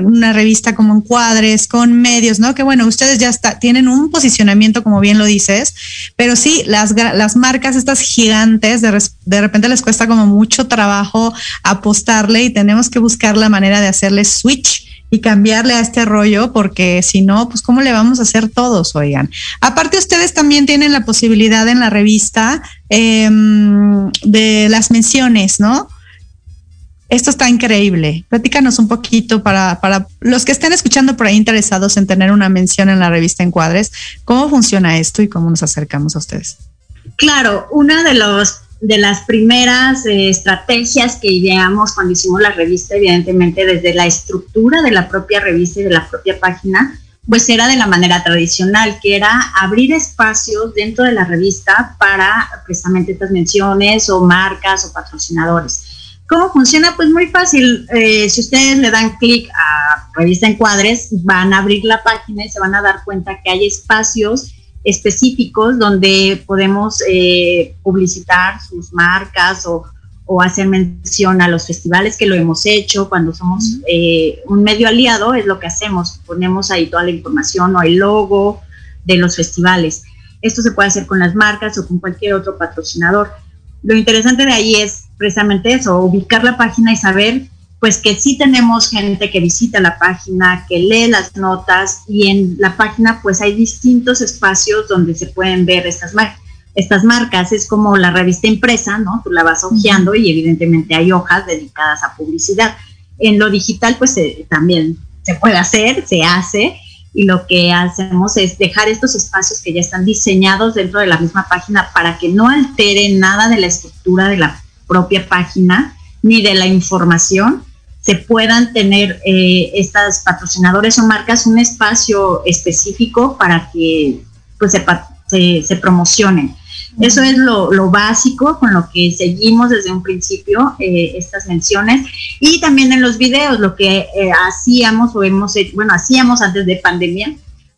una revista como Encuadres, con medios, ¿no? Que bueno, ustedes ya tienen un posicionamiento, como bien lo dices, pero sí, las marcas, estas gigantes, de repente les cuesta como mucho trabajo apostarle, y tenemos que buscar la manera de hacerle switch y cambiarle a este rollo, porque si no, pues ¿cómo le vamos a hacer todos? Oigan, aparte ustedes también tienen la posibilidad en la revista de las menciones, ¿no? Esto está increíble. Platícanos un poquito para los que estén escuchando por ahí interesados en tener una mención en la revista Encuadres, ¿cómo funciona esto y cómo nos acercamos a ustedes? Claro, una de las primeras estrategias que ideamos cuando hicimos la revista, evidentemente desde la estructura de la propia revista y de la propia página, pues era de la manera tradicional, que era abrir espacios dentro de la revista para precisamente estas menciones o marcas o patrocinadores. ¿Cómo funciona? Pues muy fácil. Si ustedes le dan clic a Revista Encuadres, van a abrir la página y se van a dar cuenta que hay espacios específicos donde podemos publicitar sus marcas o hacer mención a los festivales, que lo hemos hecho cuando somos un medio aliado, es lo que hacemos, ponemos ahí toda la información o el logo de los festivales. Esto se puede hacer con las marcas o con cualquier otro patrocinador. Lo interesante de ahí es precisamente eso, ubicar la página y saber pues que sí tenemos gente que visita la página, que lee las notas, y en la página pues hay distintos espacios donde se pueden ver estas marcas. Es como la revista impresa, ¿no? Tú la vas hojeando y evidentemente hay hojas dedicadas a publicidad. En lo digital pues también se puede hacer, se hace, y lo que hacemos es dejar estos espacios que ya están diseñados dentro de la misma página para que no alteren nada de la estructura de la propia página ni de la información. Se puedan tener estas patrocinadores o marcas un espacio específico para que pues, se promocionen. Eso es lo básico con lo que seguimos desde un principio, estas menciones. Y también en los videos, lo que hacíamos antes de pandemia,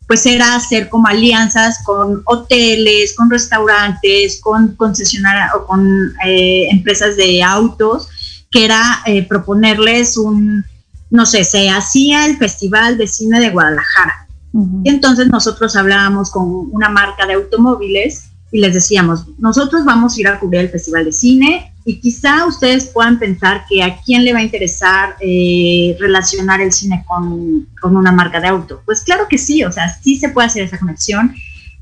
pues era hacer como alianzas con hoteles, con restaurantes, con concesionarias o con empresas de autos, que era proponerles se hacía el Festival de Cine de Guadalajara. Y entonces nosotros hablábamos con una marca de automóviles y les decíamos, nosotros vamos a ir a cubrir el Festival de Cine y quizá ustedes puedan pensar que a quién le va a interesar relacionar el cine con una marca de auto. Pues claro que sí, o sea, sí se puede hacer esa conexión.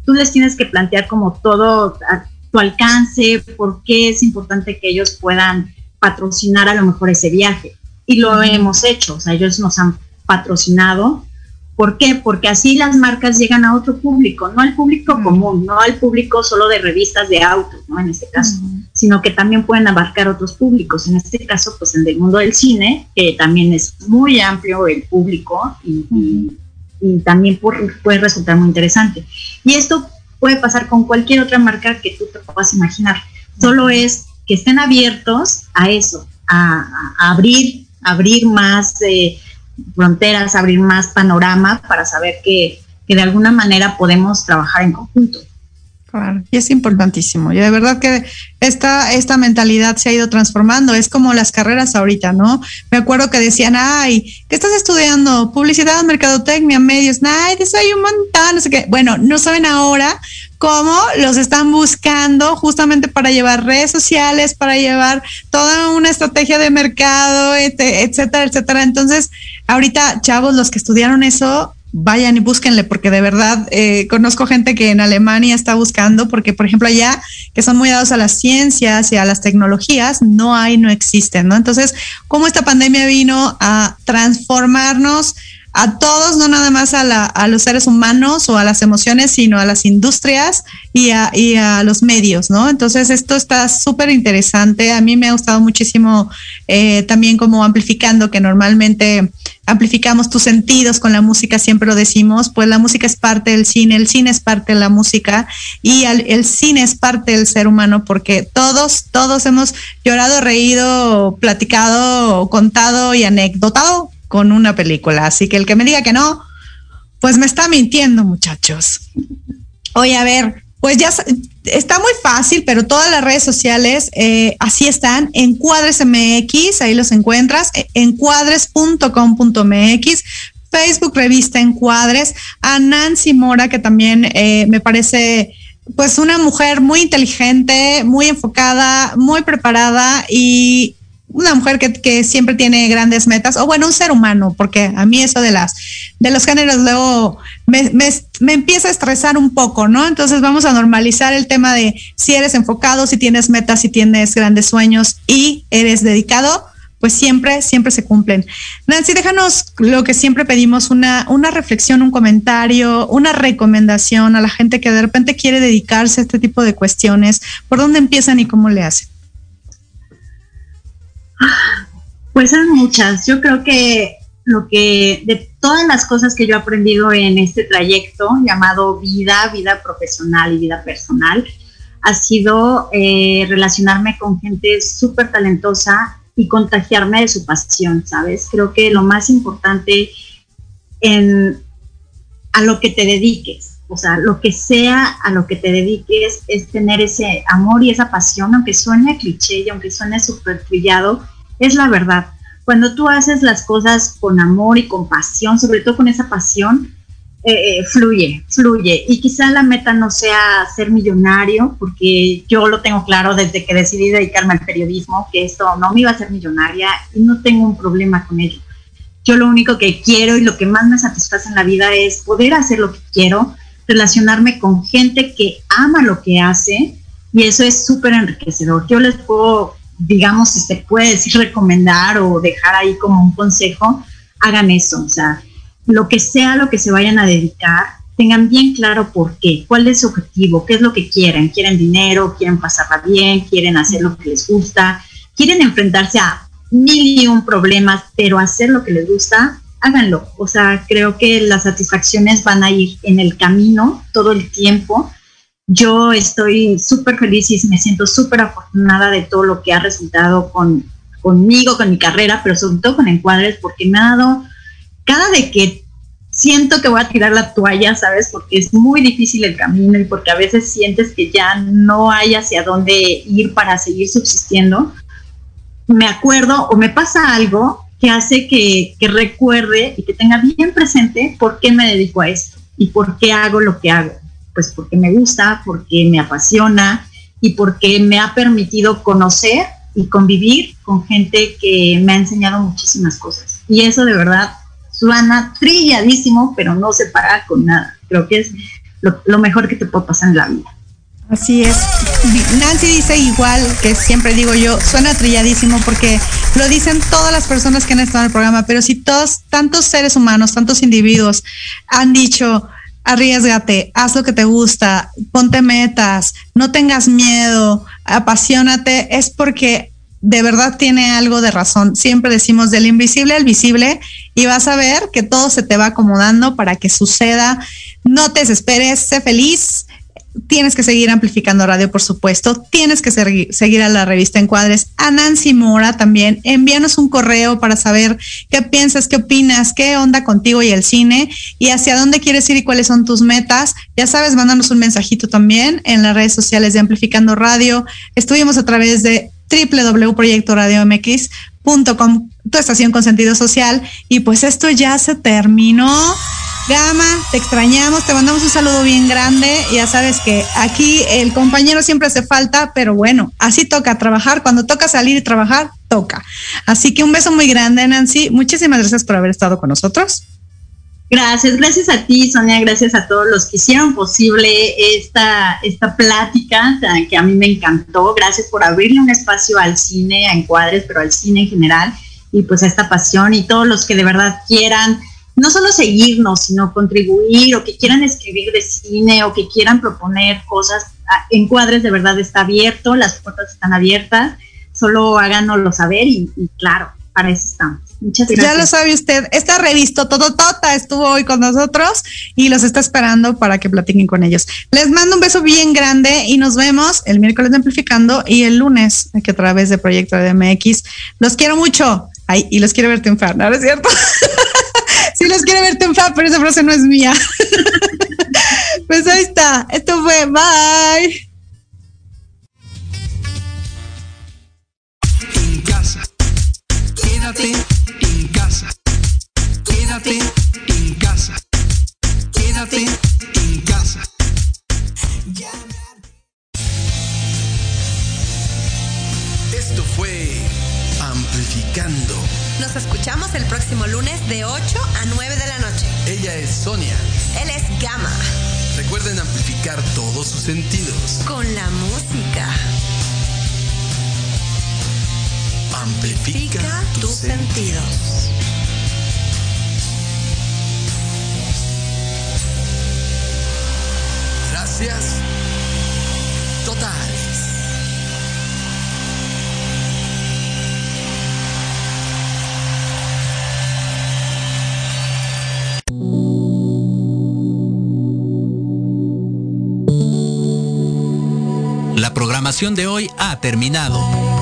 Tú les tienes que plantear como todo a tu alcance, por qué es importante que ellos puedan patrocinar a lo mejor ese viaje. Y lo hemos hecho, o sea, ellos nos han patrocinado. ¿Por qué? Porque así las marcas llegan a otro público, no al público común, no al público solo de revistas de autos, ¿no? En este caso, sino que también pueden abarcar otros públicos. En este caso, pues en el mundo del cine, que también es muy amplio el público y también puede resultar muy interesante. Y esto puede pasar con cualquier otra marca que tú te puedas imaginar. Solo es que estén abiertos a eso, a abrir más fronteras, abrir más panorama para saber que de alguna manera podemos trabajar en conjunto. Claro, y es importantísimo. Y de verdad que esta mentalidad se ha ido transformando. Es como las carreras ahorita, ¿no? Me acuerdo que decían, ¿qué estás estudiando? Publicidad, mercadotecnia, medios. Ay, te soy un montón, no sé qué. Bueno, no saben ahora cómo los están buscando justamente para llevar redes sociales, para llevar toda una estrategia de mercado, etcétera, etcétera. Entonces, ahorita, chavos, los que estudiaron eso, vayan y búsquenle, porque de verdad conozco gente que en Alemania está buscando, porque por ejemplo allá, que son muy dados a las ciencias y a las tecnologías, no existen, ¿no? Entonces, cómo esta pandemia vino a transformarnos a todos, no nada más a los seres humanos o a las emociones, sino a las industrias y a los medios, ¿no? Entonces, esto está súper interesante. A mí me ha gustado muchísimo también como amplificando, que normalmente amplificamos tus sentidos con la música, siempre lo decimos, pues la música es parte del cine, el cine es parte de la música y el cine es parte del ser humano, porque todos hemos llorado, reído, platicado, contado y anecdotado con una película, así que el que me diga que no, pues me está mintiendo, muchachos. Oye, a ver, pues ya está muy fácil, pero todas las redes sociales así están, Encuadres MX, ahí los encuentras, encuadres.com.mx, Facebook Revista Encuadres, a Nancy Mora, que también me parece pues una mujer muy inteligente, muy enfocada, muy preparada y una mujer que siempre tiene grandes metas, o bueno, un ser humano, porque a mí eso de los géneros luego me empieza a estresar un poco, ¿no? Entonces vamos a normalizar el tema de si eres enfocado, si tienes metas, si tienes grandes sueños y eres dedicado, pues siempre se cumplen. Nancy, déjanos lo que siempre pedimos, una reflexión, un comentario, una recomendación a la gente que de repente quiere dedicarse a este tipo de cuestiones. ¿Por dónde empiezan y cómo le hacen? Pues son muchas. Yo creo que de todas las cosas que yo he aprendido en este trayecto llamado vida profesional y vida personal, ha sido relacionarme con gente súper talentosa y contagiarme de su pasión, ¿sabes? Creo que lo más importante a lo que te dediques, o sea, lo que sea a lo que te dediques, es tener ese amor y esa pasión, aunque suene cliché y aunque suene súper trillado, es la verdad. Cuando tú haces las cosas con amor y con pasión, sobre todo con esa pasión, fluye. Y quizá la meta no sea ser millonario, porque yo lo tengo claro desde que decidí dedicarme al periodismo, que esto no me iba a hacer millonaria y no tengo un problema con ello. Yo lo único que quiero y lo que más me satisface en la vida es poder hacer lo que quiero, relacionarme con gente que ama lo que hace, y eso es súper enriquecedor. Yo les puedo, digamos, si se puede decir, recomendar o dejar ahí como un consejo, hagan eso, o sea lo que se vayan a dedicar, tengan bien claro por qué, cuál es su objetivo, qué es lo que quieren, quieren dinero, quieren pasarla bien, quieren hacer lo que les gusta, quieren enfrentarse a 1,001 problemas, pero hacer lo que les gusta, háganlo. O sea, creo que las satisfacciones van a ir en el camino todo el tiempo. Yo estoy súper feliz y me siento súper afortunada de todo lo que ha resultado conmigo, con mi carrera, pero sobre todo con Encuadres, porque me ha dado, cada vez que siento que voy a tirar la toalla, ¿sabes? Porque es muy difícil el camino y porque a veces sientes que ya no hay hacia dónde ir para seguir subsistiendo, me acuerdo o me pasa algo que hace que recuerde y que tenga bien presente por qué me dedico a esto y por qué hago lo que hago. Pues porque me gusta, porque me apasiona y porque me ha permitido conocer y convivir con gente que me ha enseñado muchísimas cosas. Y eso de verdad suena trilladísimo, pero no se para con nada. Creo que es lo mejor que te puede pasar en la vida. Así es. Nancy dice igual que siempre digo yo, suena trilladísimo porque lo dicen todas las personas que han estado en el programa, pero si todos, tantos seres humanos, tantos individuos han dicho... Arriésgate, haz lo que te gusta, ponte metas, no tengas miedo, apasionate, es porque de verdad tiene algo de razón. Siempre decimos del invisible al visible y vas a ver que todo se te va acomodando para que suceda. No te desesperes, sé feliz. Tienes que seguir amplificando radio, por supuesto. Tienes que seguir a la revista Encuadres, a Nancy Mora también. Envíanos un correo para saber qué piensas, qué opinas, qué onda contigo y el cine y hacia dónde quieres ir y cuáles son tus metas. Ya sabes, mándanos un mensajito también en las redes sociales de Amplificando Radio. Estuvimos a través de www.proyectoradiomx.com, tu estación con sentido social. Y pues esto ya se terminó. Gama, te extrañamos, te mandamos un saludo bien grande. Ya sabes que aquí el compañero siempre hace falta, pero bueno, así toca trabajar. Cuando toca salir y trabajar, toca. Así que un beso muy grande, Nancy. Muchísimas gracias por haber estado con nosotros. Gracias a ti, Sonia, gracias a todos los que hicieron posible esta plática que a mí me encantó. Gracias por abrirle un espacio al cine, a Encuadres, pero al cine en general, y pues a esta pasión, y todos los que de verdad quieran no solo seguirnos, sino contribuir, o que quieran escribir de cine, o que quieran proponer cosas. Encuadres de verdad está abierto, las puertas están abiertas, solo háganoslo saber y claro, para eso estamos. Muchas gracias. Ya lo sabe usted, esta revista Tototota estuvo hoy con nosotros y los está esperando para que platiquen con ellos. Les mando un beso bien grande y nos vemos el miércoles de Amplificando y el lunes aquí a través de Proyecto de MX. Los quiero mucho. Ay, y los quiero ver triunfar, ¿no es cierto? Sí, los quiero ver triunfar, pero esa frase no es mía. Pues ahí está. Esto fue. Bye. En casa. Quédate en casa. Quédate en casa. Quédate en casa. Esto fue Amplificando. Nos escuchamos el próximo lunes de 8 a 9 de la noche. Ella es Sonia. Él es Gama. Recuerden amplificar todos sus sentidos. Con la música. Amplifica tus sentidos. Gracias. Total. La programación de hoy ha terminado,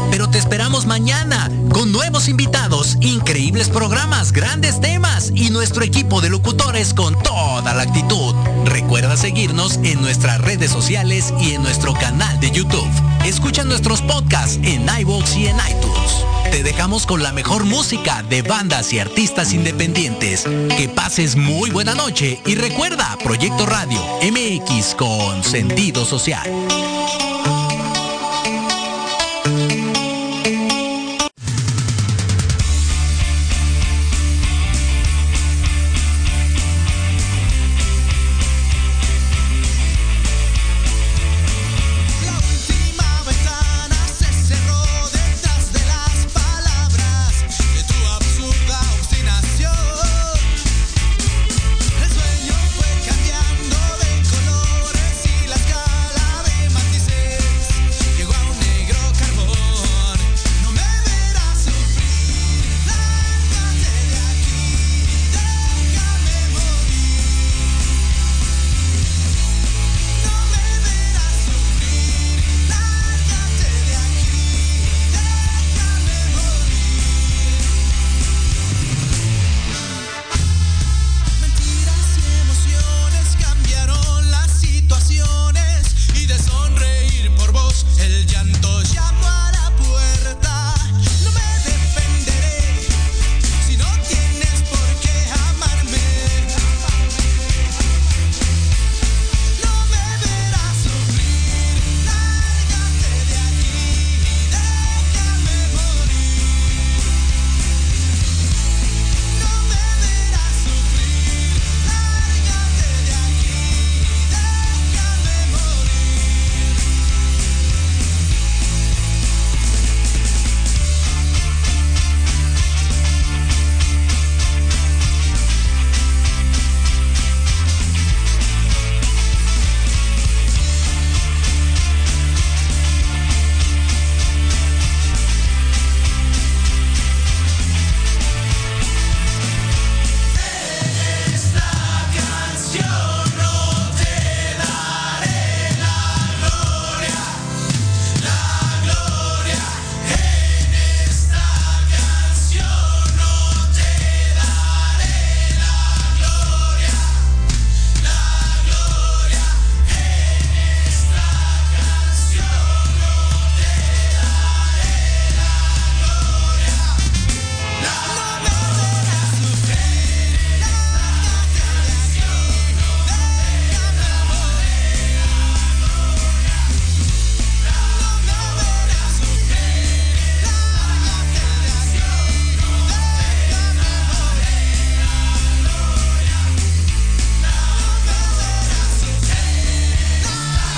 pero te esperamos mañana con nuevos invitados, increíbles programas, grandes temas y nuestro equipo de locutores con toda la actitud. Recuerda seguirnos en nuestras redes sociales y en nuestro canal de YouTube. Escucha nuestros podcasts en iVoox y en iTunes. Te dejamos con la mejor música de bandas y artistas independientes. Que pases muy buena noche y recuerda, Proyecto Radio MX con sentido social.